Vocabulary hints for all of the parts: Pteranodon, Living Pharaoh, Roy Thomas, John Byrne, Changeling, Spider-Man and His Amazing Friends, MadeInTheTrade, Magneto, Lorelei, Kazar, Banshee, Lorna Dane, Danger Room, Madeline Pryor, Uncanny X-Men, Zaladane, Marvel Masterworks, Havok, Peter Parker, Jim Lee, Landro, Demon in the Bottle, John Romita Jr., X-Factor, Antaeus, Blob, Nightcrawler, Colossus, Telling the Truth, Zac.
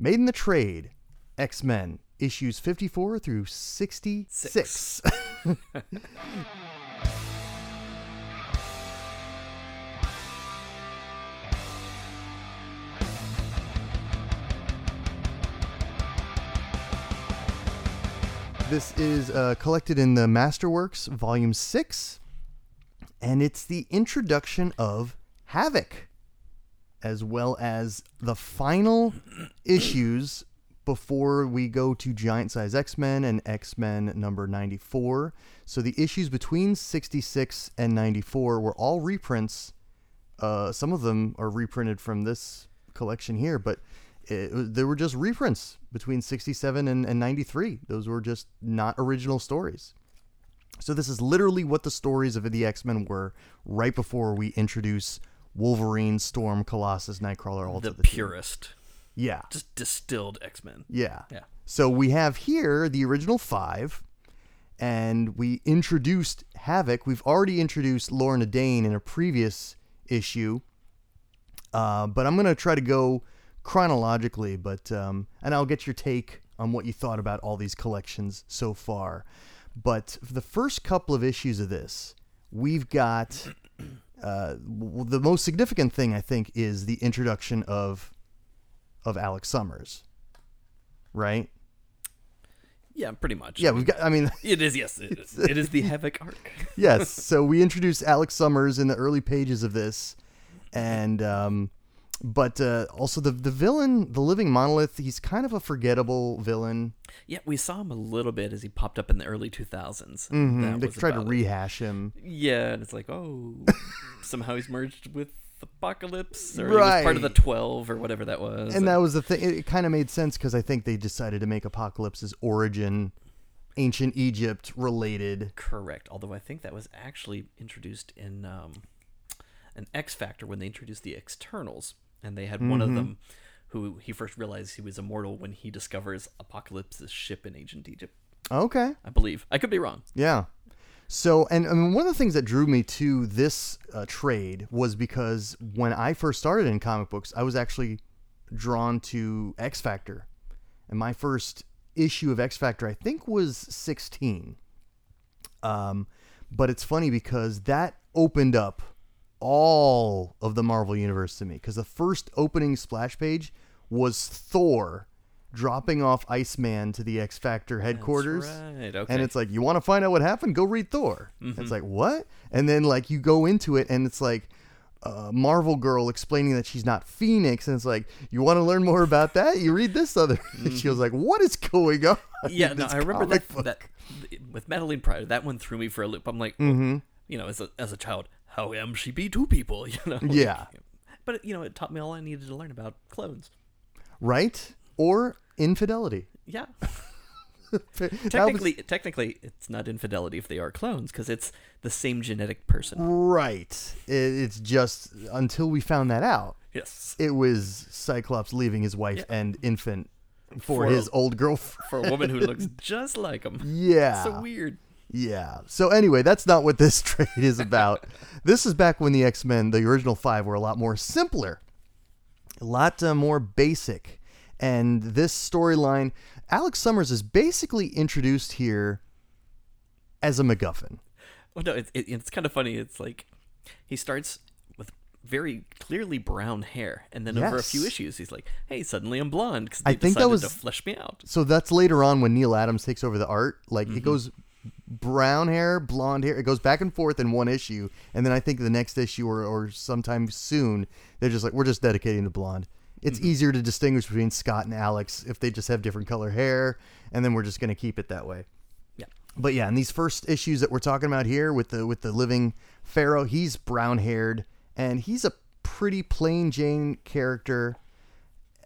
Made in the Trade, X-Men, issues 54 through 66. This is collected in the Masterworks, Volume 6, and it's the introduction of Havok, as well as the final issues before we go to Giant Size X-Men and X-Men number 94. So the issues between 66 and 94 were all reprints. Some of them are reprinted from this collection here, but there were just reprints between 67 and 93. Those were just not original stories. So this is literally what the stories of the X-Men were right before we introduce Wolverine, Storm, Colossus, Nightcrawler, all the purest. Team. Yeah. Just distilled X-Men. Yeah. Yeah. So we have here the original five, and we introduced Havok. We've already introduced Lorna Dane in a previous issue, but I'm going to try to go chronologically, but and I'll get your take on what you thought about all these collections so far. But for the first couple of issues of this, we've got the most significant thing, I think, is the introduction of Alex Summers, right? Yeah, pretty much. Yeah, we've got, I mean... It is, yes. It is the Havok arc. Yes, so we introduced Alex Summers in the early pages of this, and... But also the villain, the Living Monolith, he's kind of a forgettable villain. Yeah, we saw him a little bit as he popped up in the early 2000s. Mm-hmm. They tried to rehash him. Yeah, and it's like, oh, somehow he's merged with Apocalypse, or right. He was part of the 12 or whatever that was. And that was the thing. It kind of made sense because I think they decided to make Apocalypse's origin ancient Egypt related. Correct, although I think that was actually introduced in an X-Factor when they introduced the Externals. And they had one of them who he first realized he was immortal when he discovers Apocalypse's ship in ancient Egypt. Okay. I believe. I could be wrong. Yeah. So, and one of the things that drew me to this trade was because when I first started in comic books, I was actually drawn to X-Factor. And my first issue of X-Factor, I think, was 16. But it's funny because that opened up all of the Marvel Universe to me, because the first opening splash page was Thor dropping off Iceman to the X-Factor headquarters. That's right. Okay. And it's like, you want to find out what happened? Go read Thor. Mm-hmm. It's like, what? And then like you go into it and it's like Marvel Girl explaining that she's not Phoenix, and it's like, you want to learn more about that? You read this other. Mm-hmm. She was like, what is going on? Yeah, no, I remember that with Madeline Pryor, that one threw me for a loop. I'm like, mm-hmm. You know, as a child, how am she be two people, you know? Yeah. But, you know, it taught me all I needed to learn about clones. Right? Or infidelity. Yeah. Technically, it's not infidelity if they are clones, because it's the same genetic person. Right. It's just, until we found that out. Yes. It was Cyclops leaving his wife and infant for his old girlfriend. For a woman who looks just like him. Yeah. So weird. Yeah. So anyway, that's not what this trade is about. This is back when the X-Men, the original five, were a lot more simpler, a lot more basic. And this storyline, Alex Summers is basically introduced here as a MacGuffin. Well, no, it's kind of funny. It's like he starts with very clearly brown hair, and then over a few issues, he's like, "Hey, suddenly I'm blonde because they decided to flesh me out." So that's later on when Neal Adams takes over the art. Like he goes. Brown hair, blonde hair. It goes back and forth in one issue, and then I think the next issue or sometime soon, they're just like, we're just dedicating to blonde. It's easier to distinguish between Scott and Alex if they just have different color hair, and then we're just going to keep it that way. Yeah. But yeah, and these first issues that we're talking about here with the Living Pharaoh, he's brown haired, and he's a pretty plain Jane character,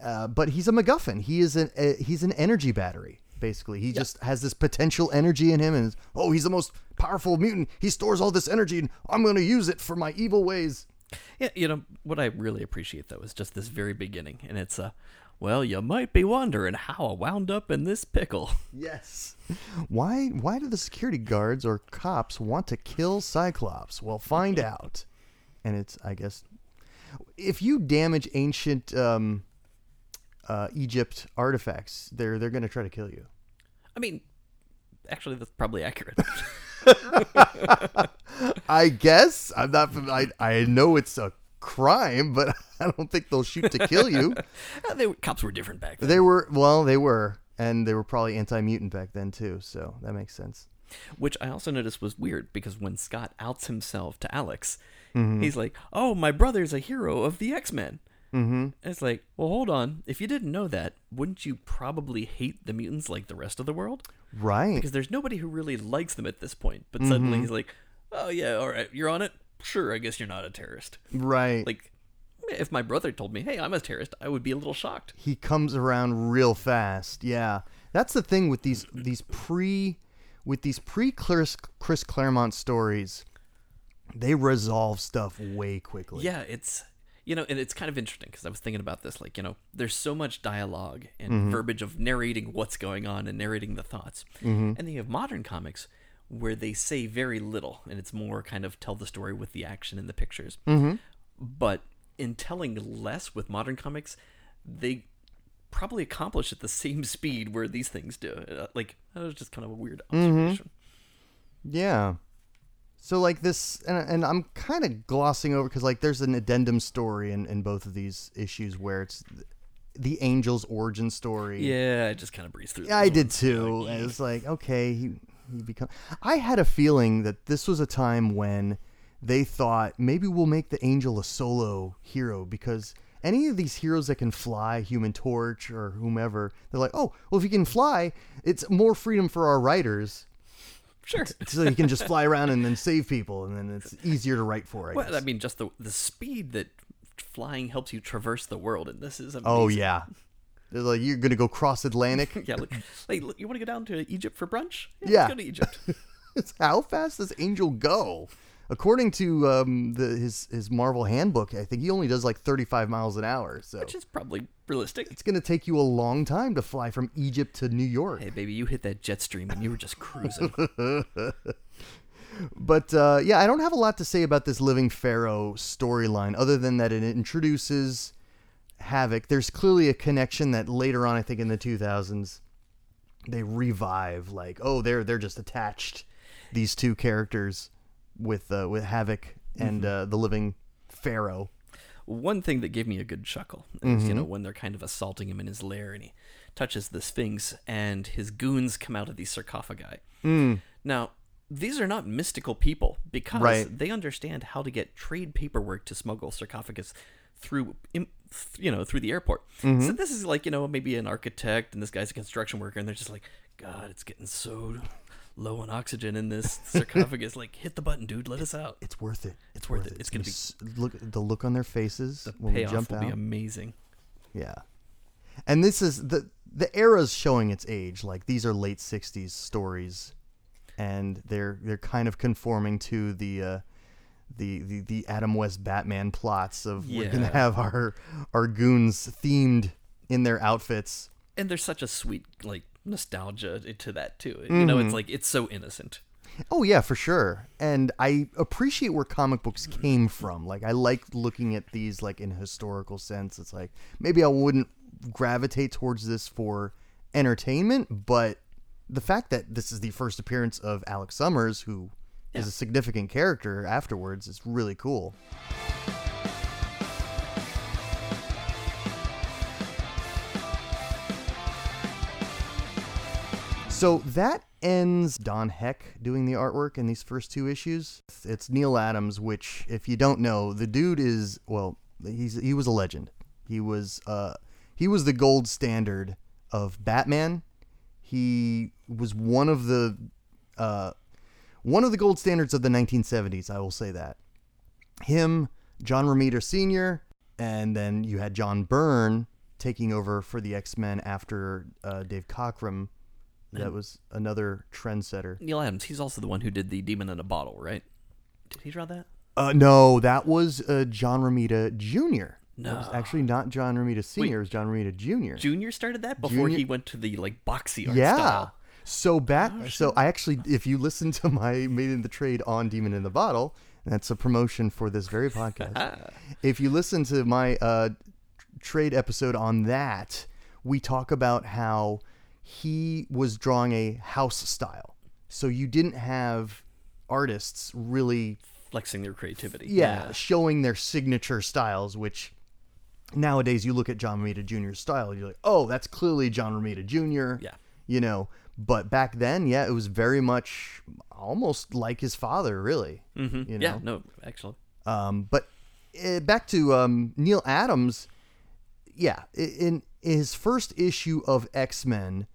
but he's a MacGuffin. He is he's an energy battery. Basically, he just has this potential energy in him, and he's the most powerful mutant. He stores all this energy, and I'm going to use it for my evil ways. Yeah, you know what I really appreciate though is just this very beginning, and it's well, you might be wondering how I wound up in this pickle. Yes. Why do the security guards or cops want to kill Cyclops? Well, find out. And it's, I guess, if you damage ancient Egypt artifacts, they're going to try to kill you. I mean, actually, that's probably accurate. I guess I'm not. I know it's a crime, but I don't think they'll shoot to kill you. Cops were different back then. They were, and they were probably anti-mutant back then too. So that makes sense. Which I also noticed was weird because when Scott outs himself to Alex, he's like, "Oh, my brother's a hero of the X-Men." And it's like, well, hold on. If you didn't know that, wouldn't you probably hate the mutants like the rest of the world? Right. Because there's nobody who really likes them at this point. But suddenly he's like, oh, yeah, all right, you're on it? Sure, I guess you're not a terrorist. Right. Like, if my brother told me, hey, I'm a terrorist, I would be a little shocked. He comes around real fast, yeah. That's the thing with these Chris Claremont stories. They resolve stuff way quickly. Yeah, it's... You know, and it's kind of interesting because I was thinking about this, like, you know, there's so much dialogue and verbiage of narrating what's going on and narrating the thoughts. And then you have modern comics where they say very little and it's more kind of tell the story with the action and the pictures. But in telling less with modern comics, they probably accomplish at the same speed where these things do. Like, that was just kind of a weird observation. Yeah. So, like, this, and I'm kind of glossing over, because, like, there's an addendum story in both of these issues where it's the angel's origin story. Yeah, I just kind of breezed through that. I did, too. And it's like, okay, he become. I had a feeling that this was a time when they thought, maybe we'll make the angel a solo hero, because any of these heroes that can fly, Human Torch or whomever, they're like, oh, well, if he can fly, it's more freedom for our writers. Sure. So he can just fly around and then save people, and then it's easier to write for, I guess. I mean, just the speed that flying helps you traverse the world, and this is amazing. Oh, yeah. They're like, you're going to go cross Atlantic? Yeah, like, you want to go down to Egypt for brunch? Yeah. Let's go to Egypt. How fast does Angel go? According to his Marvel handbook, I think he only does like 35 miles an hour. So. Which is probably realistic. It's going to take you a long time to fly from Egypt to New York. Hey, baby, you hit that jet stream and you were just cruising. But, yeah, I don't have a lot to say about this Living Pharaoh storyline other than that it introduces Havok. There's clearly a connection that later on, I think in the 2000s, they revive. Like, oh, they're just attached, these two characters. With Havok and the Living Pharaoh. One thing that gave me a good chuckle is, you know, when they're kind of assaulting him in his lair and he touches the Sphinx and his goons come out of these sarcophagi. Now, these are not mystical people because they understand how to get trade paperwork to smuggle sarcophagus through, you know, through the airport. So this is like, you know, maybe an architect and this guy's a construction worker and they're just like, God, it's getting so... low on oxygen in this sarcophagus. Like, hit the button, dude. Let us out. It's worth it. It's worth it. It's going to be... Look, the look on their faces when we jump out. The payoff will be amazing. Yeah. And this is... The era's showing its age. Like, these are late 60s stories. And they're kind of conforming to the Adam West Batman plots of we're going to have our goons themed in their outfits. And there's such a sweet, like... nostalgia to that too, you know. It's like it's so innocent. Oh yeah, for sure. And I appreciate where comic books came from. Like, I like looking at these like in a historical sense. It's like maybe I wouldn't gravitate towards this for entertainment, but the fact that this is the first appearance of Alex Summers, who is a significant character afterwards, is really cool. So that ends Don Heck doing the artwork in these first two issues. It's Neal Adams, which, if you don't know, the dude is, well, he was a legend. He was the gold standard of Batman. He was one of the gold standards of the 1970s. I will say that. Him, John Romita Sr., and then you had John Byrne taking over for the X-Men after Dave Cockrum. That was another trendsetter. Neal Adams, he's also the one who did the Demon in a Bottle, right? Did he draw that? No, that was John Romita Jr. No. It was actually not John Romita Sr. Wait, it was John Romita Jr. Jr. started that before he went to the like boxy art style. So I actually, if you listen to my Made in the Trade on Demon in the Bottle, and that's a promotion for this very podcast. If you listen to my trade episode on that, we talk about how he was drawing a house style. So you didn't have artists really flexing their creativity. Yeah. Showing their signature styles, which nowadays you look at John Romita Jr.'s style, you're like, oh, that's clearly John Romita Jr. Yeah. You know, but back then, yeah, it was very much almost like his father, really. Mm-hmm. You know? Yeah, no, excellent. Back to Neal Adams, yeah, in his first issue of X-Men,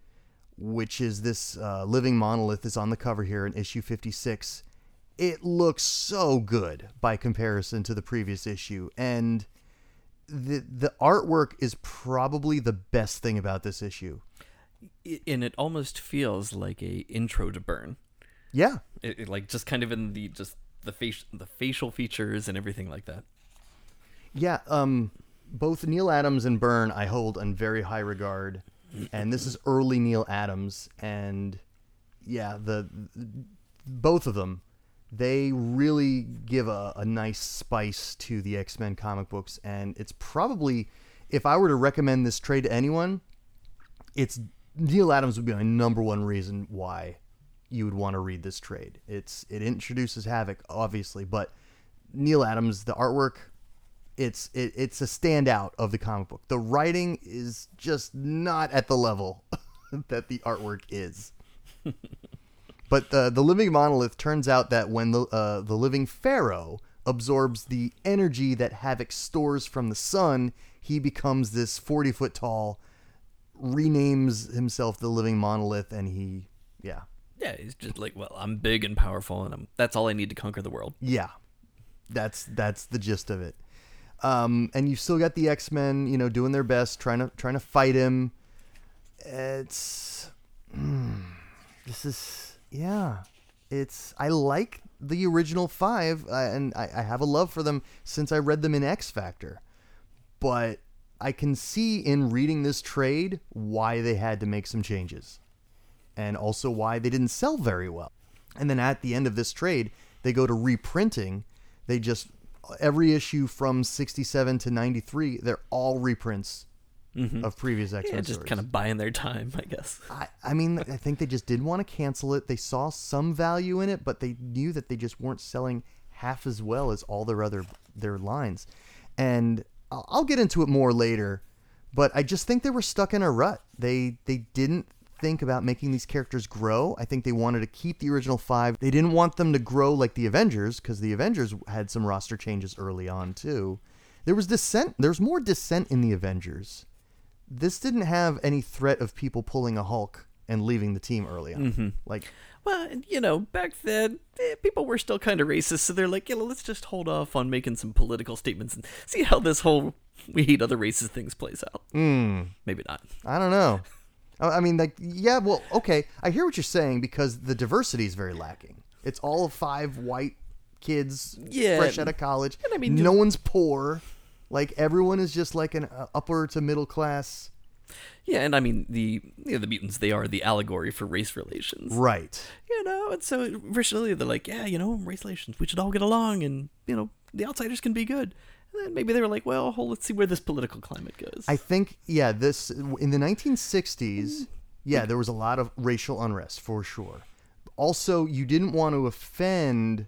which is this Living Monolith is on the cover here in issue 56, it looks so good by comparison to the previous issue. And the artwork is probably the best thing about this issue. And it almost feels like a intro to Burn. Yeah. It like just kind of in the just the facial features and everything like that. Yeah, both Neal Adams and Byrne I hold in very high regard, and this is early Neal Adams, and yeah, both of them, they really give a nice spice to the X-Men comic books, and it's probably, if I were to recommend this trade to anyone, it's Neal Adams would be my number one reason why you would want to read this trade. It introduces Havok, obviously, but Neal Adams, the artwork, it's a standout of the comic book. The writing is just not at the level that the artwork is. But the Living Monolith, turns out that when the Living Pharaoh absorbs the energy that Havok stores from the sun, he becomes this 40-foot tall, renames himself the Living Monolith, and he, yeah. Yeah, he's just like, well, I'm big and powerful, and that's all I need to conquer the world. Yeah, that's the gist of it. And you've still got the X-Men, you know, doing their best, trying to fight him. I like the original five, and I have a love for them since I read them in X-Factor. But I can see in reading this trade why they had to make some changes, and also why they didn't sell very well. And then at the end of this trade, they go to reprinting. They just, every issue from 67 to 93, they're all reprints of previous X-Men stories. Just kind of buying their time, I guess. I mean, I think they just didn't want to cancel it. They saw some value in it, but they knew that they just weren't selling half as well as all their lines. And I'll get into it more later, but I just think they were stuck in a rut. They didn't think about making these characters grow. I think they wanted to keep the original five. They didn't want them to grow like the Avengers, because the Avengers had some roster changes early on too. There was dissent. There's more dissent in the Avengers. This didn't have any threat of people pulling a Hulk and leaving the team early on. Mm-hmm. Like, well, you know, back then people were still kind of racist, so they're like, you know, let's just hold off on making some political statements and see how this whole we hate other races things plays out. Maybe not. I don't know. I mean, like, yeah, well, okay, I hear what you're saying, because the diversity is very lacking. It's all five white kids fresh out of college. And I mean, no one's poor. Like, everyone is just like an upper to middle class. Yeah, and I mean, the mutants, they are the allegory for race relations. Right. You know, and so originally they're like, yeah, you know, race relations, we should all get along, and, you know, the outsiders can be good. And then maybe they were like, well, let's see where this political climate goes. I think, yeah, this in the 1960s, yeah, there was a lot of racial unrest for sure. Also, you didn't want to offend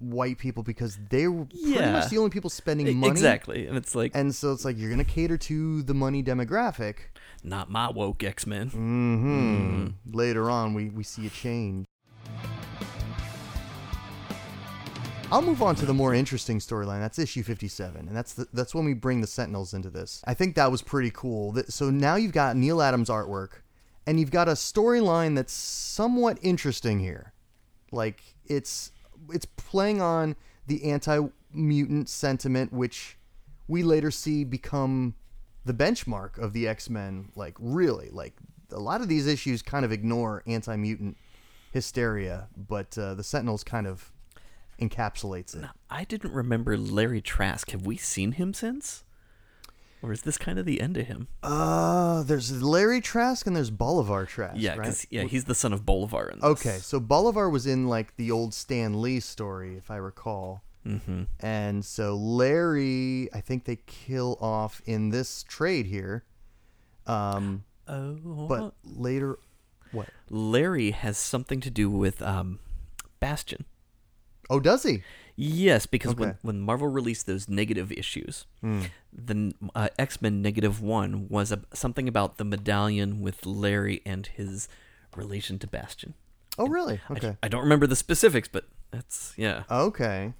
white people, because they were pretty much the only people spending money. Exactly. And it's like, and so it's like, you're going to cater to the money demographic. Not my woke X-Men. Mm-hmm. Later on, we see a change. I'll move on to the more interesting storyline. That's issue 57, and that's when we bring the Sentinels into this. I think that was pretty cool. So now you've got Neal Adams' artwork, and you've got a storyline that's somewhat interesting here. Like, it's playing on the anti-mutant sentiment, which we later see become the benchmark of the X-Men. Like, really, like, a lot of these issues kind of ignore anti-mutant hysteria, but the Sentinels kind of encapsulates it. Now, I didn't remember Larry Trask. Have we seen him since? Or is this kind of the end of him? There's Larry Trask and there's Bolivar Trask, right? Yeah, he's the son of Bolivar in this. Okay, so Bolivar was in, like, the old Stan Lee story, if I recall. Mm-hmm. And so Larry, I think they kill off in this trade here. But later, what? Larry has something to do with Bastion. Oh, does he? Yes, because when Marvel released those negative issues, the X-Men -1 was something about the medallion with Larry and his relation to Bastion. Oh, really? Okay. I don't remember the specifics, but that's, yeah. Okay.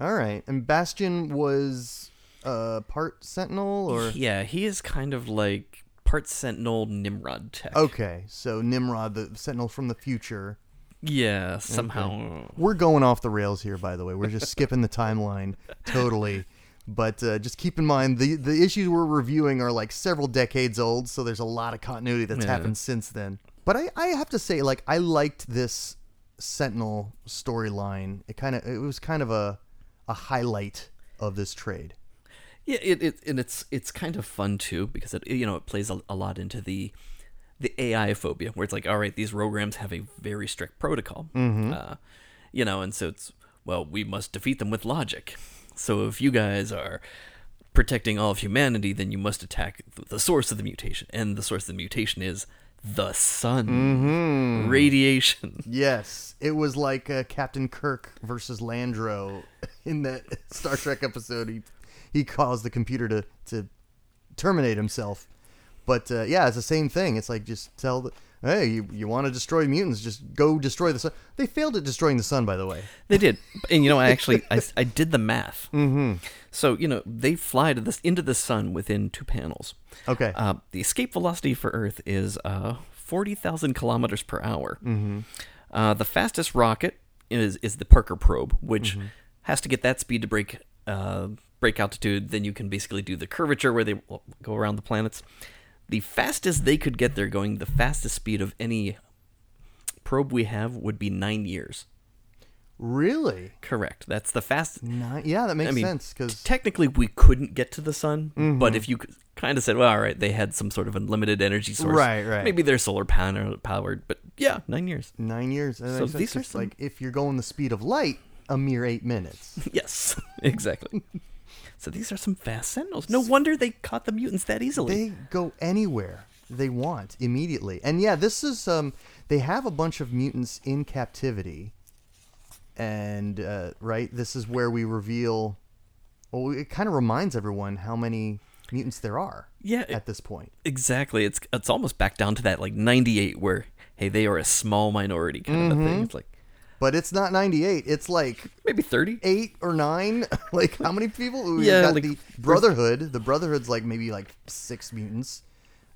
All right. And Bastion was part Sentinel, or? Yeah, he is kind of like part Sentinel Nimrod tech. Okay, so Nimrod, the Sentinel from the future. Yeah, somehow. Okay. We're going off the rails here, by the way. We're just skipping the timeline totally. But just keep in mind, the issues we're reviewing are like several decades old, so there's a lot of continuity that's happened since then. But I have to say, like, I liked this Sentinel storyline. It was kind of a highlight of this trade. Yeah, it's kind of fun too, because it plays a lot into the AI phobia, where it's like, all right, these programs have a very strict protocol, and so it's, well, we must defeat them with logic. So if you guys are protecting all of humanity, then you must attack the source of the mutation, and the source of the mutation is the sun. Mm-hmm. Radiation. Yes, it was like Captain Kirk versus Landro in that Star Trek episode. He caused the computer to terminate himself. But, yeah, it's the same thing. It's like, just tell hey, you want to destroy mutants, just go destroy the sun. They failed at destroying the sun, by the way. They did. And, I did the math. Mm-hmm. So, they fly into the sun within 2 panels. Okay. The escape velocity for Earth is 40,000 kilometers per hour. Mm-hmm. The fastest rocket is the Parker probe, which has to get that speed to break altitude. Then you can basically do the curvature where they go around the planets. The fastest they could get there going, the fastest speed of any probe we have would be 9 years. Really? Correct. That's the fastest. Yeah, that makes sense. Cause technically, we couldn't get to the sun, but if you kind of said, well, all right, they had some sort of unlimited energy source. Right. Maybe they're solar powered, but yeah, 9 years. 9 years. So these are like, if you're going the speed of light, a mere 8 minutes. Yes, exactly. So these are some fast Sentinels. No wonder they caught the mutants that easily. They go anywhere they want immediately. And yeah, this is they have a bunch of mutants in captivity. And this is where we reveal. Well, it kind of reminds everyone how many mutants there are. Yeah, at this point. Exactly. It's almost back down to that like 98, where hey, they are a small minority kind of a thing. It's like. But it's not 98. It's like maybe 30, 8 or 9. Like how many people? Got like, the Brotherhood. The Brotherhood's like maybe like 6 mutants.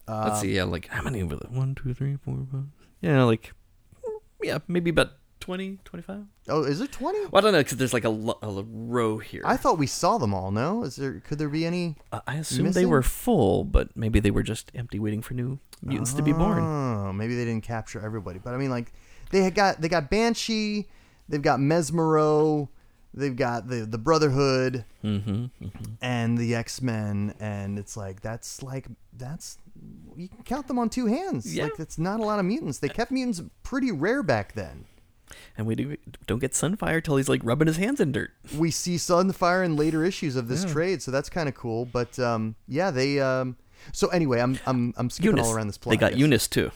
Let's see. Yeah, like how many? 1, 2, 3, 4, 5. Yeah, like maybe about 20, 25. Oh, is it 20? Well, I don't know because there's like a row here. I thought we saw them all. No, is there? Could there be any? I assume they were full, but maybe they were just empty, waiting for new mutants to be born. Oh, maybe they didn't capture everybody. But I mean, like. They got Banshee, they've got Mesmero, they've got the Brotherhood, and the X-Men, and it's like that's you can count them on 2 hands. Yeah. Like that's not a lot of mutants. They kept mutants pretty rare back then. And we don't get Sunfire till he's like rubbing his hands in dirt. We see Sunfire in later issues of this trade, so that's kind of cool. But they. So anyway, I'm skipping all around this plot. They got Eunice too.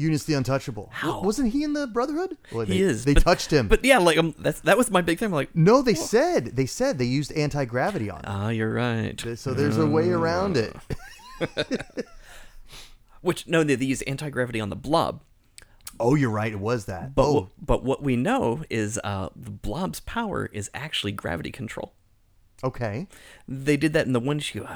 Eunice the Untouchable. How? Wasn't he in the Brotherhood? Well, he is. They touched him. But yeah, like that was my big thing. I'm like, no, they said they used anti-gravity on him. Ah, you're right. So there's a way around it. They used anti-gravity on the Blob. Oh, you're right. It was that. But but what we know is the Blob's power is actually gravity control. Okay. They did that in the one issue.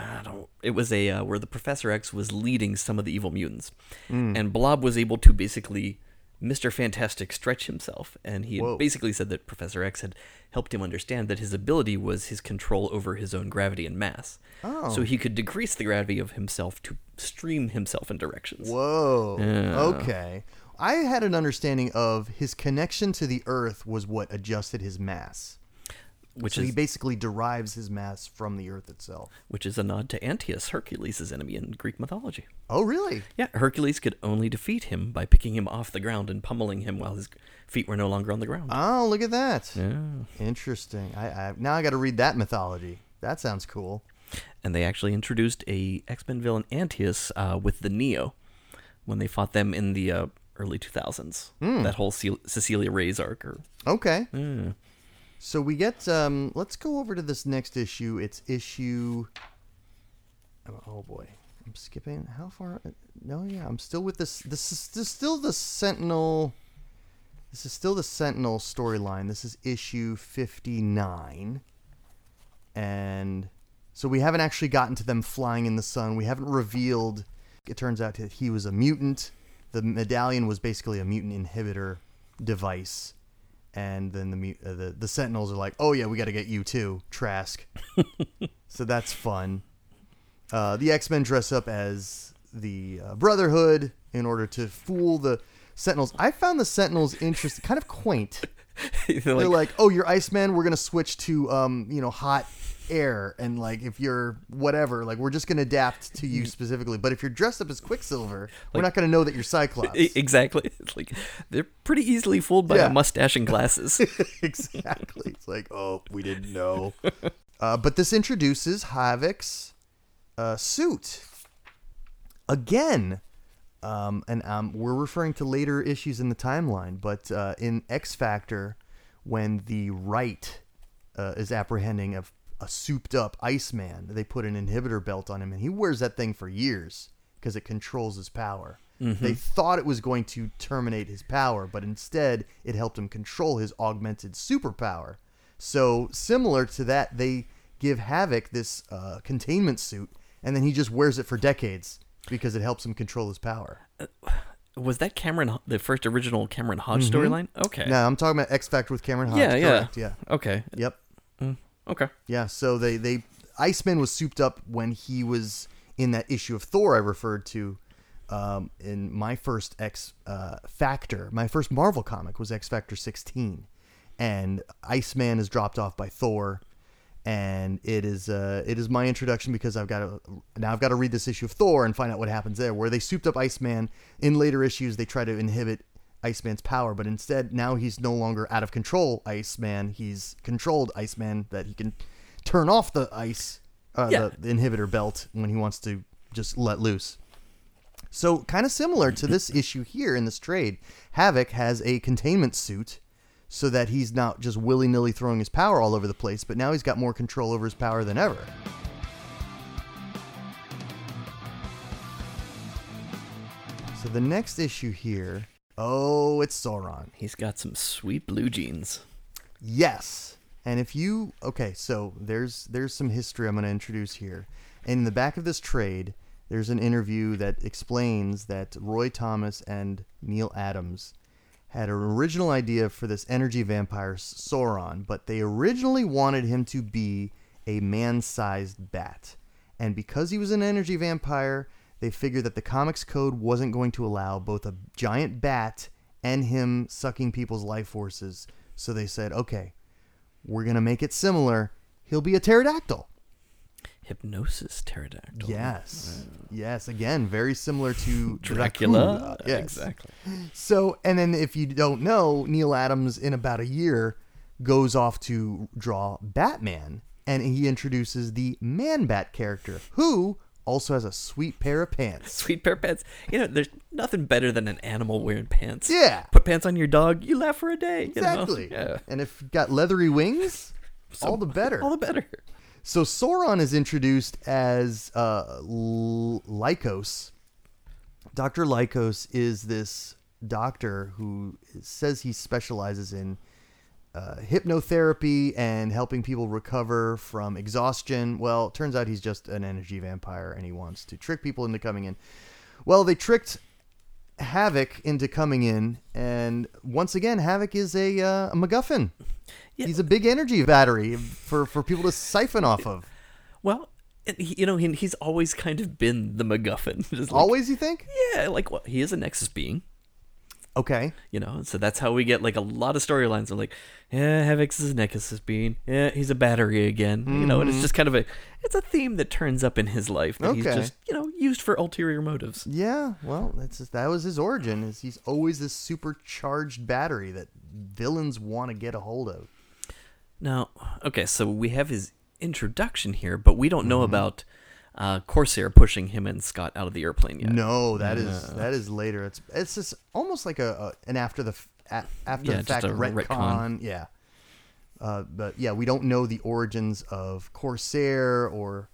It was a where the Professor X was leading some of the evil mutants, and Blob was able to basically Mr. Fantastic stretch himself, and he had basically said that Professor X had helped him understand that his ability was his control over his own gravity and mass. Oh. So he could decrease the gravity of himself to stream himself in directions. Whoa. Yeah. Okay. I had an understanding of his connection to the Earth was what adjusted his mass. So he basically derives his mass from the Earth itself. Which is a nod to Antaeus, Hercules' enemy in Greek mythology. Oh, really? Yeah, Hercules could only defeat him by picking him off the ground and pummeling him while his feet were no longer on the ground. Oh, look at that. Yeah. Interesting. Now I got to read that mythology. That sounds cool. And they actually introduced a X-Men villain, Antaeus, with the Neo when they fought them in the early 2000s. Mm. That whole Cecilia Reyes arc. Okay. Mm. So we get... let's go over to this next issue. It's issue... Oh, boy. I'm skipping. How far? No, yeah. I'm still with this. This is still the Sentinel... This is still the Sentinel storyline. This is issue 59. And so we haven't actually gotten to them flying in the sun. We haven't revealed. It turns out that he was a mutant. The medallion was basically a mutant inhibitor device. And then the Sentinels are like, oh, yeah, we got to get you too, Trask. So that's fun. The X-Men dress up as the Brotherhood in order to fool the... Sentinels. I found the Sentinels interesting, kind of quaint. They're like, oh, you're Iceman. We're going to switch to, hot air. And like, if you're whatever, like, we're just going to adapt to you specifically. But if you're dressed up as Quicksilver, like, we're not going to know that you're Cyclops. Exactly. It's like, they're pretty easily fooled by a mustache and glasses. Exactly. It's like, oh, we didn't know. But this introduces Havok's suit. Again. We're referring to later issues in the timeline, but in X-Factor, when the Right is apprehending a souped-up Iceman, they put an inhibitor belt on him, and he wears that thing for years because it controls his power. Mm-hmm. They thought it was going to terminate his power, but instead it helped him control his augmented superpower. So similar to that, they give Havok this containment suit, and then he just wears it for decades. Because it helps him control his power. Was that Cameron, the first original Cameron Hodge mm-hmm. storyline? Okay. No, I'm talking about X-Factor with Cameron Hodge. Yeah, correct. Yeah. Okay. Yep. Mm, okay. Yeah, so they Iceman was souped up when he was in that issue of Thor I referred to in my first X-Factor. My first Marvel comic was X-Factor 16. And Iceman is dropped off by Thor. And it is my introduction because I've got to read this issue of Thor and find out what happens there, where they souped up Iceman. In later issues, they try to inhibit Iceman's power, but instead now he's no longer out of control Iceman. He's controlled Iceman that he can turn off the ice, the inhibitor belt when he wants to just let loose. So kind of similar to this issue here in this trade, Havok has a containment suit. So that he's not just willy-nilly throwing his power all over the place, but now he's got more control over his power than ever. So the next issue here, oh, it's Sauron. He's got some sweet blue jeans. Yes. And if you, okay, so there's some history I'm going to introduce here. And in the back of this trade, there's an interview that explains that Roy Thomas and Neal Adams had an original idea for this energy vampire, Sauron, but they originally wanted him to be a man-sized bat. And because he was an energy vampire, they figured that the comics code wasn't going to allow both a giant bat and him sucking people's life forces. So they said, okay, we're going to make it similar. He'll be a pterodactyl. Hypnosis pterodactyl. Yes. Wow. Yes. Again, very similar to Dracula. Yes. Exactly. So, and then if you don't know, Neal Adams in about a year goes off to draw Batman, and he introduces the Man-Bat character, who also has a sweet pair of pants. Sweet pair of pants. You know, there's nothing better than an animal wearing pants. Yeah. Put pants on your dog, you laugh for a day. Exactly. You know? Yeah. And if you've got leathery wings, so, all the better. All the better. So Sauron is introduced as Lycos. Dr. Lycos is this doctor who says he specializes in hypnotherapy and helping people recover from exhaustion. Well, it turns out he's just an energy vampire and he wants to trick people into coming in. Well, they tricked Havok into coming in, and once again, Havok is a MacGuffin. Yeah. He's a big energy battery for people to siphon off of. Well, you know, he's always kind of been the MacGuffin. Like, always, you think? Yeah, like, well, he is a Nexus being. Okay. You know, so that's how we get, like, a lot of storylines. Are like, yeah, Havok's is a Nexus being. Yeah, he's a battery again. Mm-hmm. You know, and it's just kind of it's a theme that turns up in his life that he's just, you know, used for ulterior motives. Yeah, well, that was his origin, is he's always this supercharged battery that villains want to get a hold of. Now, okay, so we have his introduction here, but we don't know about Corsair pushing him and Scott out of the airplane yet. No, that is later. It's just almost like an after the fact retcon. Yeah. But yeah, we don't know the origins of Corsair or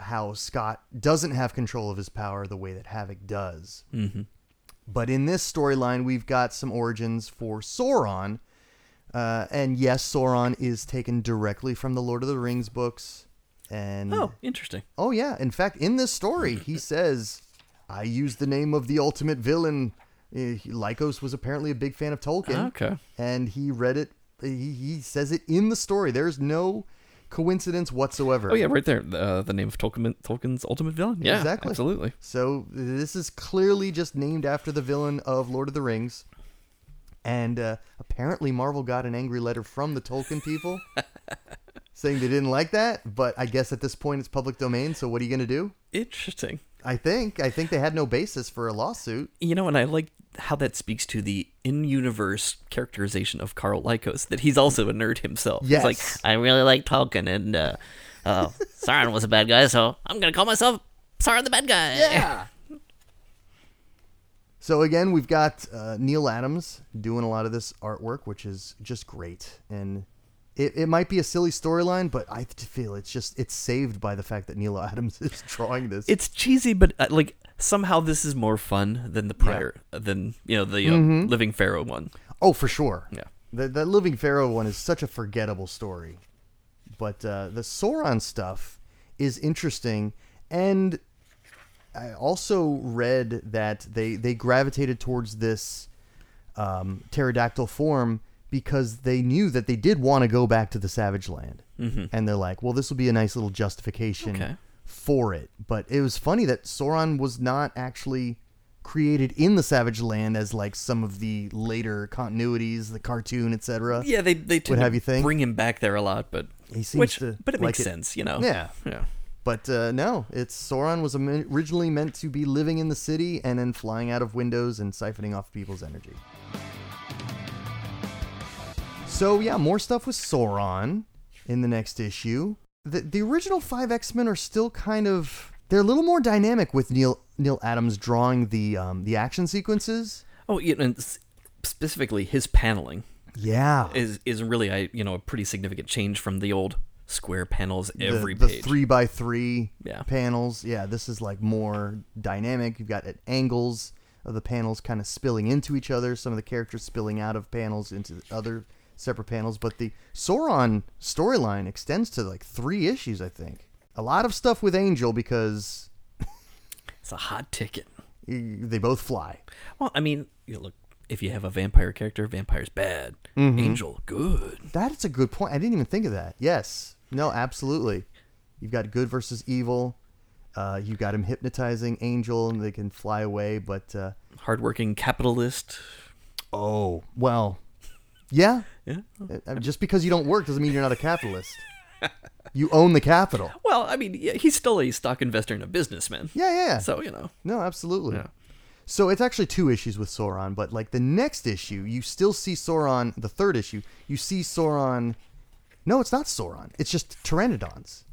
how Scott doesn't have control of his power the way that Havok does. Mm-hmm. But in this storyline, we've got some origins for Sauron. And yes, Sauron is taken directly from the Lord of the Rings books. And oh, interesting. Oh, yeah. In fact, in this story, he says, I use the name of the ultimate villain. Lycos was apparently a big fan of Tolkien. Okay. And he read it. He says it in the story. There's no coincidence whatsoever. Oh, yeah, right there. The name of Tolkien's ultimate villain. Yeah, exactly. Absolutely. So this is clearly just named after the villain of Lord of the Rings. And apparently Marvel got an angry letter from the Tolkien people saying they didn't like that. But I guess at this point it's public domain. So what are you going to do? Interesting. I think they had no basis for a lawsuit. You know, and I like how that speaks to the in-universe characterization of Carl Lycos, that he's also a nerd himself. Yes. It's like, I really like Tolkien, and Sauron was a bad guy, so I'm going to call myself Sauron the Bad Guy. Yeah. So again, we've got Neal Adams doing a lot of this artwork, which is just great. And it might be a silly storyline, but I feel it's saved by the fact that Neal Adams is drawing this. It's cheesy, but somehow this is more fun than the prior, Living Pharaoh one. Oh, for sure. Yeah, the Living Pharaoh one is such a forgettable story, but the Sauron stuff is interesting. And I also read that they gravitated towards this pterodactyl form because they knew that they did want to go back to the Savage Land, and they're like, well, this will be a nice little justification. Okay. For it. But it was funny that Sauron was not actually created in the Savage Land as like some of the later continuities, the cartoon, etc. Yeah, they would have you think bring him back there a lot, but he seems but it makes sense, you know. Yeah, yeah. But no, Sauron was originally meant to be living in the city and then flying out of windows and siphoning off people's energy. So yeah, more stuff with Sauron in the next issue. The original 5 X-Men are still kind of... They're a little more dynamic with Neal Adams drawing the action sequences. Oh, yeah, and specifically his paneling. Yeah. Is really a pretty significant change from the old square panels every page. The 3x3 panels. Yeah, this is like more dynamic. You've got angles of the panels kind of spilling into each other. Some of the characters spilling out of panels into the other separate panels, but the Sauron storyline extends to like 3 issues, I think. A lot of stuff with Angel because it's a hot ticket. They both fly. Well, I mean, look, if you have a vampire character, vampire's bad. Mm-hmm. Angel, good. That's a good point. I didn't even think of that. Yes. No, absolutely. You've got good versus evil. You've got him hypnotizing Angel and they can fly away, but... hardworking capitalist. Oh, well... Yeah. Yeah. Just because you don't work doesn't mean you're not a capitalist. You own the capital. Well, I mean, he's still a stock investor and a businessman. Yeah, yeah. So, you know. No, absolutely. Yeah. So it's actually 2 issues with Sauron, but like the next issue, you still see Sauron, the 3rd issue, you see Sauron. No, it's not Sauron. It's just Pteranodons.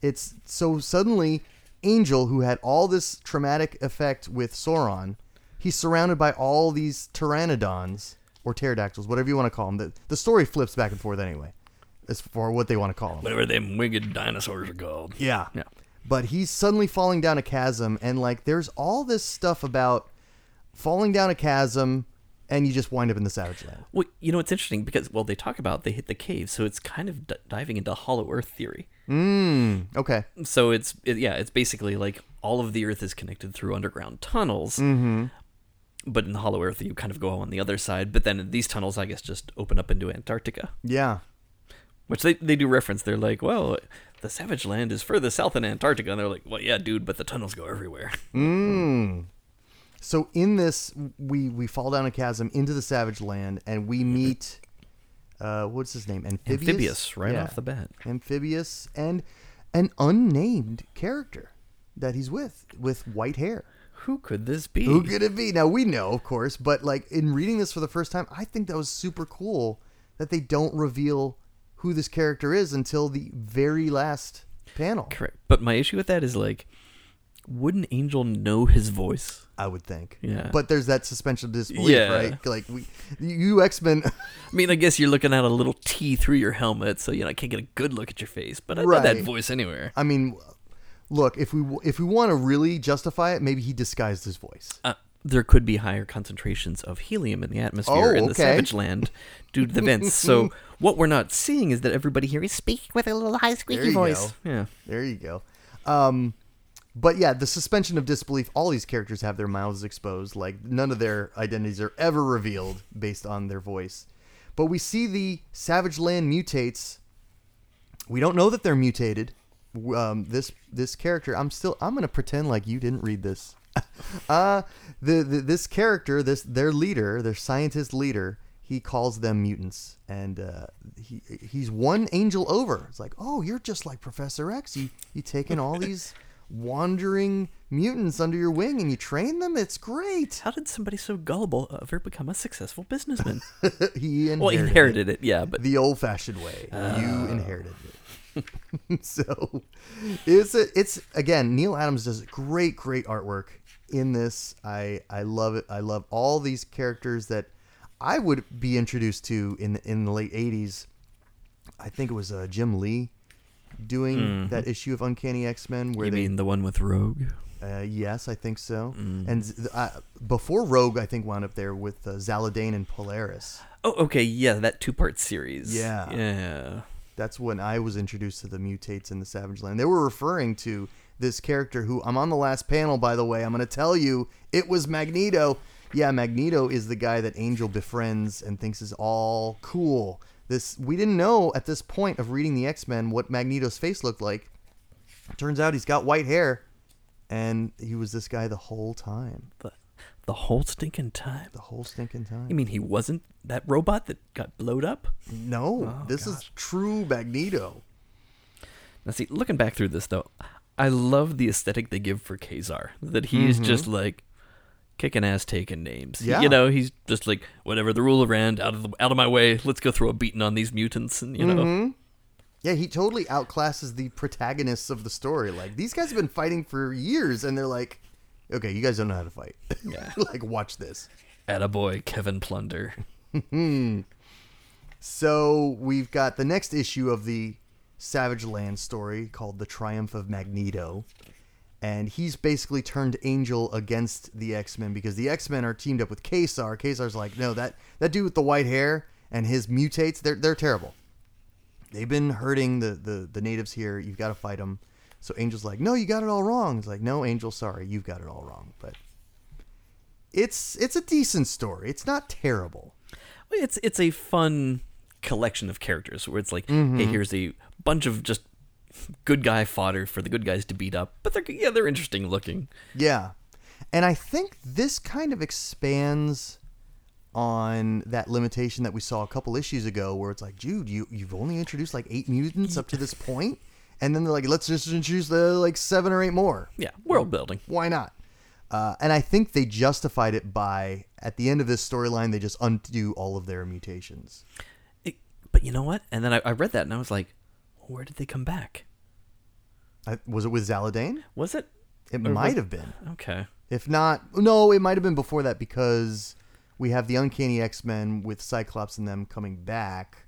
It's so suddenly Angel, who had all this traumatic effect with Sauron, he's surrounded by all these Pteranodons. Or pterodactyls, whatever you want to call them. The story flips back and forth anyway, as for what they want to call them. Whatever them winged dinosaurs are called. Yeah. Yeah. But he's suddenly falling down a chasm, and like there's all this stuff about falling down a chasm, and you just wind up in the Savage Land. Well, you know, it's interesting because, well, they talk about they hit the cave, so it's kind of diving into Hollow Earth theory. Okay. So it's basically like all of the Earth is connected through underground tunnels. But in the Hollow Earth, you kind of go on the other side. But then these tunnels, I guess, just open up into Antarctica. Yeah. Which they do reference. They're like, well, the Savage Land is further south than Antarctica. And they're like, well, yeah, dude, but the tunnels go everywhere. So in this, we fall down a chasm into the Savage Land, and we meet, what's his name? Amphibious? Amphibious, right off the bat. Amphibious and an unnamed character that he's with white hair. Who could this be? Who could it be? Now, we know, of course, but like in reading this for the first time, I think that was super cool that they don't reveal who this character is until the very last panel. Correct. But my issue with that is, like, wouldn't Angel know his voice? I would think. Yeah. But there's that suspension of disbelief, right? Like, you X-Men... I mean, I guess you're looking at a little T through your helmet, so, you know, I can't get a good look at your face, but I know that voice anywhere. I mean, look, if we want to really justify it, maybe he disguised his voice. There could be higher concentrations of helium in the atmosphere in the Savage Land due to the vents. So what we're not seeing is that everybody here is speaking with a little high squeaky voice. Go. Yeah, there you go. But yeah, the suspension of disbelief, all these characters have their mouths exposed. Like, none of their identities are ever revealed based on their voice. But we see the Savage Land mutates. We don't know that they're mutated. This character, I'm going to pretend like you didn't read this. This character, their leader, their scientist leader, he calls them mutants, and he's one angel over. It's like, oh, you're just like Professor X. You taking all these wandering mutants under your wing and you train them. It's great. How did somebody so gullible ever become a successful businessman? He inherited it. Yeah, but the old-fashioned way. You inherited it. So it's again, Neal Adams does great artwork in this. I love it. I love all these characters that I would be introduced to in the late 80s. I think it was Jim Lee doing that issue of Uncanny X-Men where you mean the one with Rogue? Yes, I think so. And before Rogue, I think wound up there with Zaladane and Polaris. Oh, okay, yeah, that two-part series. Yeah, that's when I was introduced to the mutates in the Savage Land. They were referring to this character who I'm on the last panel. By the way, I'm going to tell you it was Magneto. Yeah, Magneto is the guy that Angel befriends and thinks is all cool. We didn't know at this point of reading the X-Men what Magneto's face looked like. Turns out he's got white hair, and he was this guy the whole time. The whole stinking time? The whole stinking time. You mean he wasn't that robot that got blowed up? No, this is true Magneto. Now see, looking back through this, though, I love the aesthetic they give for Kazar. That he's just like... kicking ass, taking names. Yeah. You know, he's just like, whatever, the rule around, out of my way, let's go throw a beating on these mutants, and you know. Mm-hmm. Yeah, he totally outclasses the protagonists of the story. Like, these guys have been fighting for years, and they're like, okay, you guys don't know how to fight. Yeah. Like, watch this. Attaboy, Kevin Plunder. So, we've got the next issue of the Savage Land story called The Triumph of Magneto. And he's basically turned Angel against the X-Men because the X-Men are teamed up with Kazar. Kazar's like, no, that dude with the white hair and his mutates, they're terrible. They've been hurting the natives here. You've got to fight them. So Angel's like, no, you got it all wrong. It's like, no, Angel, sorry, you've got it all wrong. But it's a decent story. It's not terrible. Well, it's a fun collection of characters where it's like, hey, here's a bunch of just good guy fodder for the good guys to beat up, but they're interesting looking. Yeah, and I think this kind of expands on that limitation that we saw a couple issues ago, where it's like, dude, you've only introduced like 8 mutants up to this point, and then they're like, let's just introduce the like 7 or 8 more. Yeah, world building. Why not? And I think they justified it by at the end of this storyline, they just undo all of their mutations. But you know what? And then I read that and I was like, where did they come back? Was it with Zaladane? Was it? It might have been. Okay. If not, no, it might have been before that because we have the Uncanny X-Men with Cyclops and them coming back.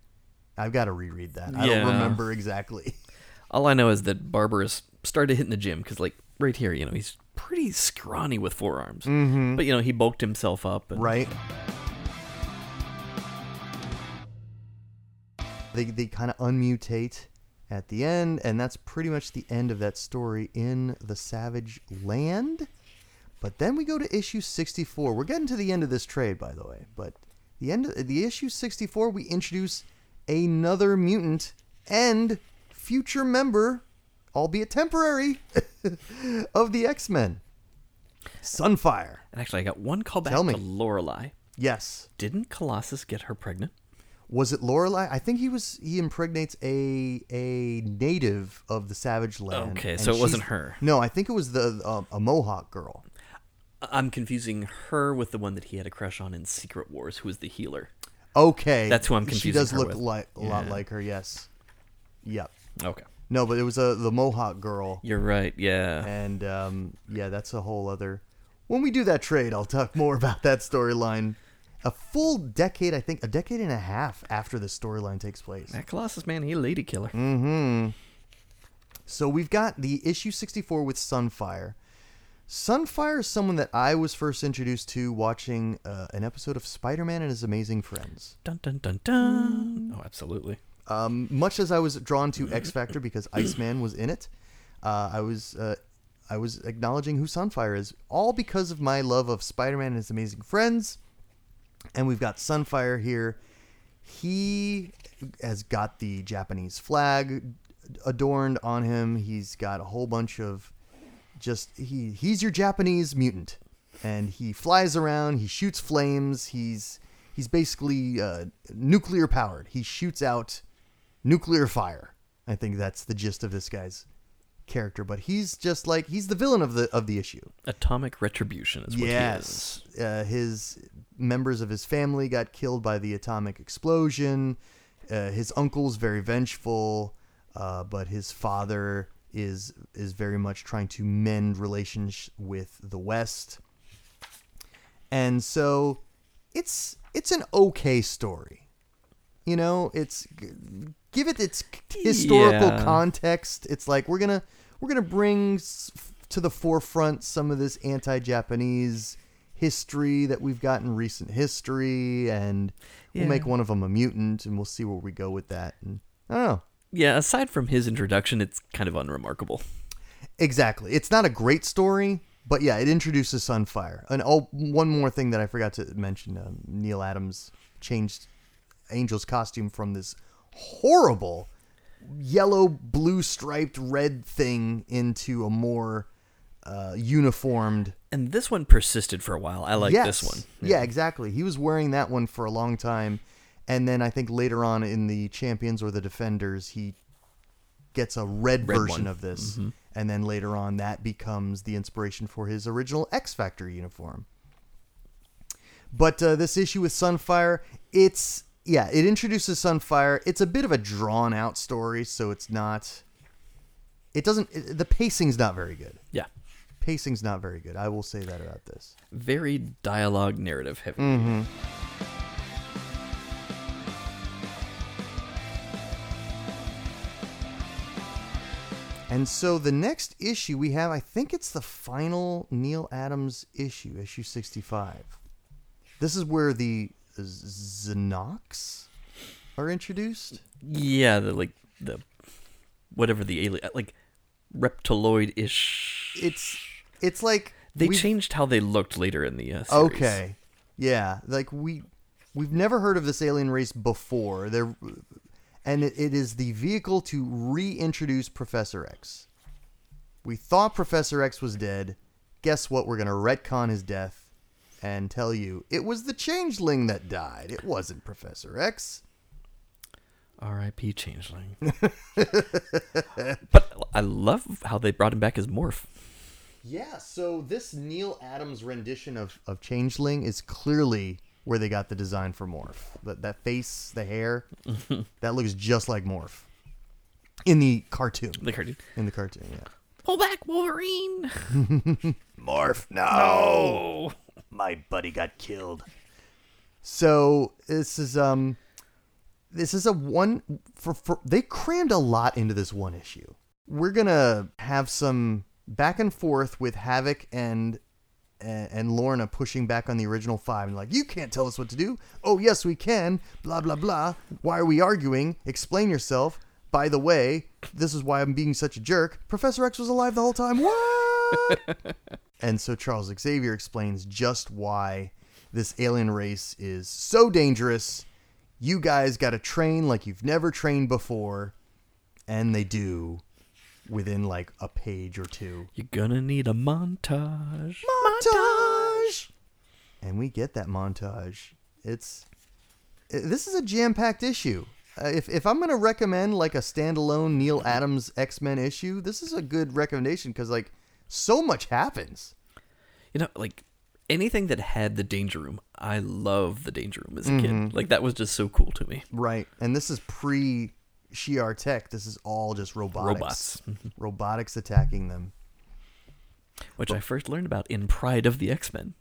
I've got to reread that. Yeah. I don't remember exactly. All I know is that Barbarous started hitting the gym because, like, right here, you know, he's pretty scrawny with forearms. Mm-hmm. But, you know, he bulked himself up. And... right. They kind of unmutate at the end, and that's pretty much the end of that story in the Savage Land. But then we go to issue 64. We're getting to the end of this trade, by the way. But the end of the issue 64, we introduce another mutant and future member, albeit temporary, of the X-Men, Sunfire. And actually, I got one callback to Lorelei. Yes. Didn't Colossus get her pregnant? Was it Lorelei? I think he impregnates a native of the Savage Land. Okay, so it wasn't her. No, I think it was a Mohawk girl. I'm confusing her with the one that he had a crush on in Secret Wars, who was the healer. Okay. That's who I'm confusing her with. She does look a lot like her, yes. Yep. Okay. No, but it was the Mohawk girl. You're right, yeah. And, that's a whole other... When we do that trade, I'll talk more about that storyline. A full decade, I think, a decade and a half after the storyline takes place. That Colossus, man, he a lady killer. Mm-hmm. So we've got the issue 64 with Sunfire. Sunfire is someone that I was first introduced to watching an episode of Spider-Man and His Amazing Friends. Dun, dun, dun, dun. Oh, absolutely. Much as I was drawn to X-Factor because Iceman was in it, I was acknowledging who Sunfire is, all because of my love of Spider-Man and His Amazing Friends. And we've got Sunfire here. He has got the Japanese flag adorned on him. He's got a whole bunch of he's your Japanese mutant. And he flies around. He shoots flames. He's basically nuclear powered. He shoots out nuclear fire. I think that's the gist of this guy's character, but he's just like he's the villain of the issue. Atomic retribution is what he is. His members of his family got killed by the atomic explosion. His uncle's very vengeful, but his father is very much trying to mend relations with the West. And so it's an okay story. You know, give it its historical context. It's like we're gonna bring to the forefront some of this anti-Japanese history that we've got in recent history, and we'll make one of them a mutant, and we'll see where we go with that. And I don't know. Yeah, aside from his introduction, it's kind of unremarkable. Exactly. It's not a great story, but yeah, it introduces Sunfire. And one more thing that I forgot to mention: Neal Adams changed Angel's costume from this horrible yellow, blue striped red thing into a more uniformed. And this one persisted for a while. I like this one. Yeah, exactly. He was wearing that one for a long time. And then I think later on in the Champions or the Defenders, he gets a red version one of this. Mm-hmm. And then later on, that becomes the inspiration for his original X-Factor uniform. But this issue with Sunfire, it introduces Sunfire. It's a bit of a drawn-out story, so it's not... the pacing's not very good. Yeah. Pacing's not very good. I will say that about this. Very dialogue narrative heavy. Mm-hmm. And so the next issue we have, I think it's the final Neal Adams issue, issue 65. This is where the... Xenox are introduced. Yeah, the whatever the alien, like reptiloid-ish. It's like they changed how they looked later in the series. Okay, yeah, like we've never heard of this alien race before. It is the vehicle to reintroduce Professor X. We thought Professor X was dead. Guess what? We're gonna retcon his death and tell you it was the Changeling that died. It wasn't Professor X. R.I.P. Changeling. But I love how they brought him back as Morph. Yeah, so this Neal Adams rendition of Changeling is clearly where they got the design for Morph. That face, the hair, that looks just like Morph. In the cartoon. In the cartoon, yeah. Pull back, Wolverine! Morph, no! My buddy got killed. So this is a one for they crammed a lot into this one issue. We're gonna have some back and forth with Havok and Lorna pushing back on the original five and like, you can't tell us what to do. Oh yes we can. Blah blah blah. Why are we arguing? Explain yourself. By the way, this is why I'm being such a jerk. Professor X was alive the whole time. What? And so Charles Xavier explains just why this alien race is so dangerous. You guys got to train like you've never trained before. And they do within like a page or two. You're going to need a montage. Montage! And we get that montage. This is a jam-packed issue. If I'm going to recommend like a standalone Neal Adams X-Men issue, this is a good recommendation because like so much happens. You know, like anything that had the Danger Room. I loved the Danger Room as a kid. Like, that was just so cool to me. Right. And this is pre Shi'ar tech. This is all just robotics. Robotics attacking them. Which I first learned about in Pride of the X-Men.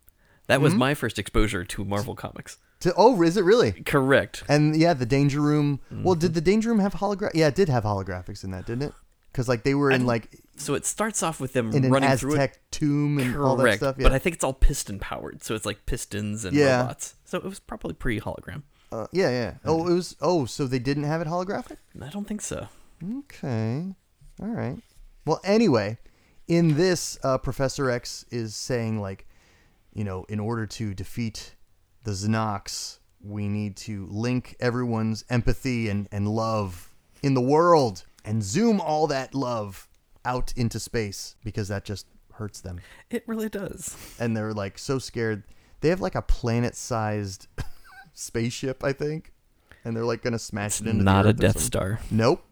That was my first exposure to Marvel Comics. Oh, is it really? Correct. And yeah, the Danger Room. Well, did the Danger Room have holographics? Yeah, it did have holographics in that, didn't it? Because like they were in like... So it starts off with them running through an Aztec tomb and all that stuff. Yeah. But I think it's all piston powered. So it's like pistons and robots. So it was probably pre-hologram. Oh, it was... Oh, so they didn't have it holographic? I don't think so. Okay. All right. Well, anyway, in this, Professor X is saying like, you know, in order to defeat the Xenox, we need to link everyone's empathy and love in the world and zoom all that love out into space because that just hurts them. It really does. And they're like so scared. They have like a planet-sized spaceship, I think, and they're like gonna smash it into not the Earth a Death Star. Nope.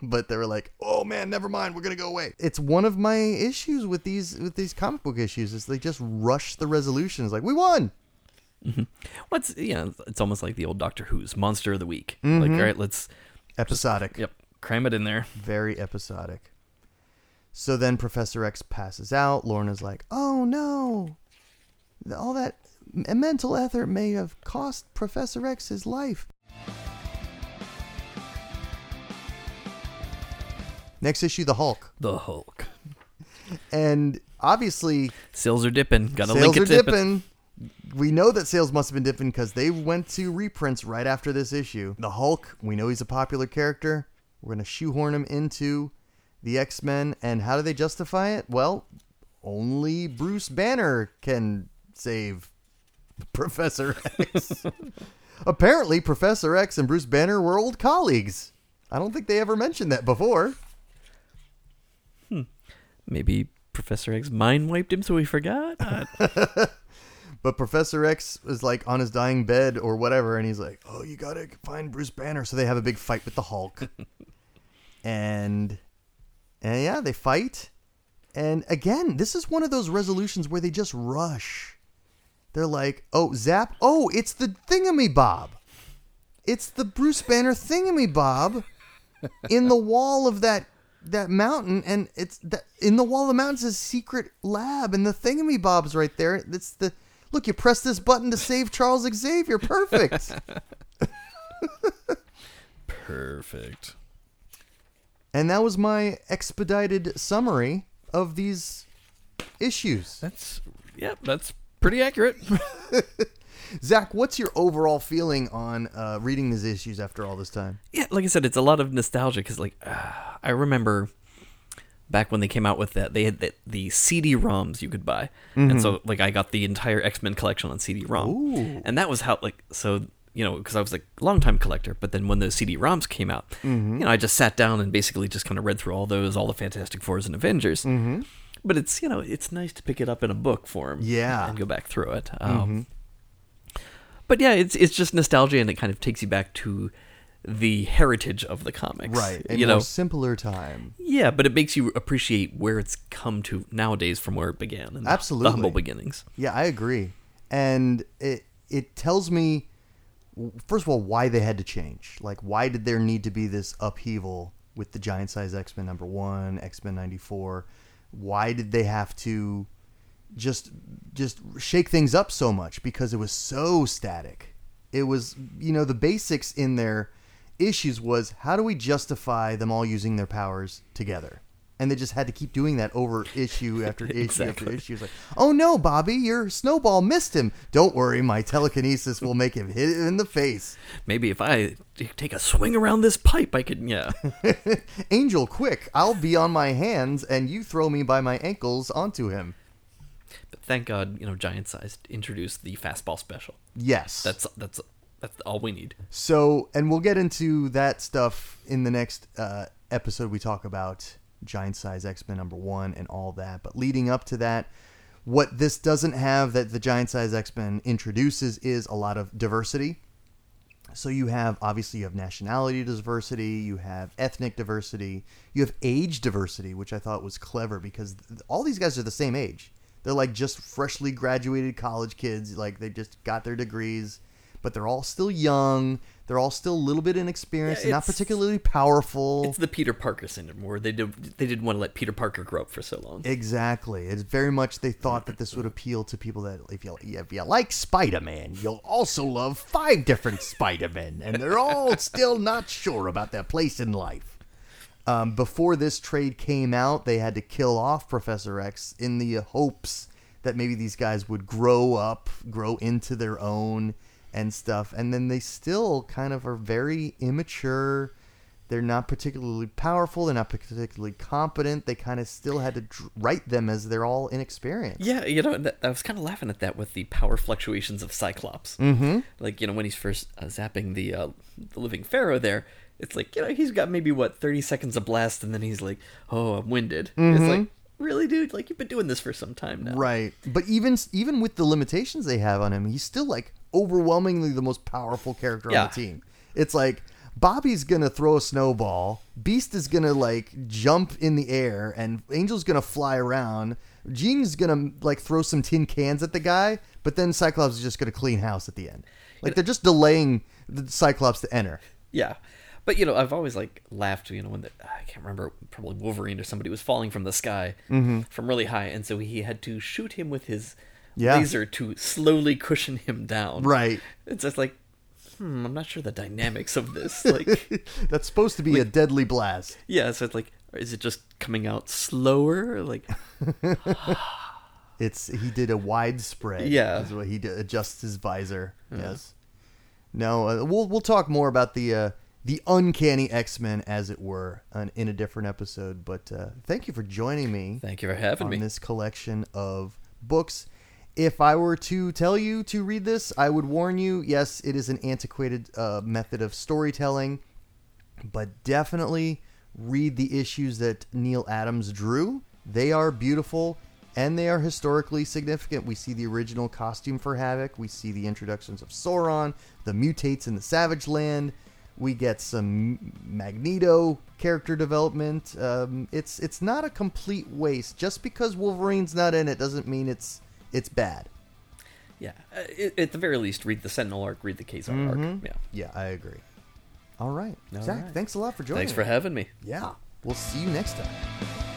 But they were like, oh man, never mind, we're gonna go away. It's one of my issues with these comic book issues is they just rush the resolutions. Like, we won. What's it's almost like the old Doctor Who's monster of the week. Like, all right, let's episodic. Just, cram it in there. Very episodic. So then Professor X passes out. Lorna's like, oh no, all that mental ether may have cost Professor X his life. Next issue, the Hulk. And obviously... Sales are dipping. Gotta link it. Sales are dipping. We know that sales must have been dipping because they went to reprints right after this issue. The Hulk, we know he's a popular character. We're going to shoehorn him into the X-Men. And how do they justify it? Well, only Bruce Banner can save Professor X. Apparently, Professor X and Bruce Banner were old colleagues. I don't think they ever mentioned that before. Maybe Professor X mind wiped him so he forgot. But Professor X was like on his dying bed or whatever, and he's like, oh, you gotta find Bruce Banner. So they have a big fight with the Hulk. and yeah, they fight. And again, this is one of those resolutions where they just rush. They're like, oh, zap. Oh, it's the thingamabob. It's the Bruce Banner thingamabob in the wall of that mountain, and it's that in the wall of the mountain's a secret lab, and the thingamabob's right there. It's the look, you press this button to save Charles Xavier. Perfect. Perfect. And that was my expedited summary of these issues. That's pretty accurate. Zach, what's your overall feeling on reading these issues after all this time? Yeah, like I said, it's a lot of nostalgia because, like, I remember back when they came out with that, they had the CD-ROMs you could buy, and so like I got the entire X-Men collection on CD-ROM, and that was how like so you know because I was like a longtime collector, but then when those CD-ROMs came out, you know I just sat down and basically just kind of read through all the Fantastic Fours and Avengers. But it's it's nice to pick it up in a book form, and go back through it. But yeah, it's just nostalgia, and it kind of takes you back to the heritage of the comics. Right, and a simpler time. Yeah, but it makes you appreciate where it's come to nowadays from where it began. And absolutely. The humble beginnings. Yeah, I agree. And it tells me, first of all, why they had to change. Like, why did there need to be this upheaval with the Giant Size X-Men number 1, X-Men 94? Why did they have to... just shake things up so much because it was so static. It was, the basics in their issues was how do we justify them all using their powers together? And they just had to keep doing that over issue after issue after issue. It's like, oh no, Bobby, your snowball missed him. Don't worry, my telekinesis will make him hit it in the face. Maybe if I take a swing around this pipe, I could, Angel, quick, I'll be on my hands and you throw me by my ankles onto him. But thank God, Giant Size introduced the fastball special. Yes. That's all we need. So, and we'll get into that stuff in the next episode. We talk about Giant Size X-Men number 1 and all that. But leading up to that, what this doesn't have that the Giant Size X-Men introduces is a lot of diversity. So you have nationality diversity, you have ethnic diversity, you have age diversity, which I thought was clever because all these guys are the same age. They're like just freshly graduated college kids. Like they just got their degrees, but they're all still young. They're all still a little bit inexperienced, and not particularly powerful. It's the Peter Parker syndrome, where they didn't want to let Peter Parker grow up for so long. Exactly. It's very much they thought that this would appeal to people that if you like Spider-Man, you'll also love 5 different Spider-Men, and they're all still not sure about their place in life. Before this trade came out, they had to kill off Professor X in the hopes that maybe these guys would grow up, grow into their own and stuff. And then they still kind of are very immature. They're not particularly powerful. They're not particularly competent. They kind of still had to write them as they're all inexperienced. Yeah, I was kind of laughing at that with the power fluctuations of Cyclops. Mm-hmm. Like, when he's first zapping the Living Pharaoh there, it's like, he's got maybe, 30 seconds of blast, and then he's like, oh, I'm winded. Mm-hmm. It's like, really, dude? Like, you've been doing this for some time now. Right. But even with the limitations they have on him, he's still, like, overwhelmingly the most powerful character on the team. It's like, Bobby's going to throw a snowball. Beast is going to, jump in the air. And Angel's going to fly around. Jean's going to, throw some tin cans at the guy. But then Cyclops is just going to clean house at the end. Like, they're just delaying the Cyclops to enter. Yeah. But, I've always, laughed, when I can't remember, probably Wolverine or somebody was falling from the sky from really high. And so he had to shoot him with his laser to slowly cushion him down. Right. It's just like, I'm not sure the dynamics of this. That's supposed to be a deadly blast. Yeah, so it's like, is it just coming out slower? He did a widespread. Yeah. Is what he did, adjusts his visor. Yeah. Yes. No, we'll talk more about the Uncanny X-Men, as it were, in a different episode. But thank you for joining me. Thank you for having me. On this collection of books. If I were to tell you to read this, I would warn you, yes, it is an antiquated method of storytelling. But definitely read the issues that Neal Adams drew. They are beautiful, and they are historically significant. We see the original costume for Havok. We see the introductions of Sauron, the mutates in the Savage Land. We get some Magneto character development. It's not a complete waste. Just because Wolverine's not in it doesn't mean it's bad. Yeah. At the very least, read the Sentinel arc, read the Kazar arc. Yeah. Yeah, I agree. All right. Zach, thanks a lot for joining me. Thanks for having me. Yeah. We'll see you next time.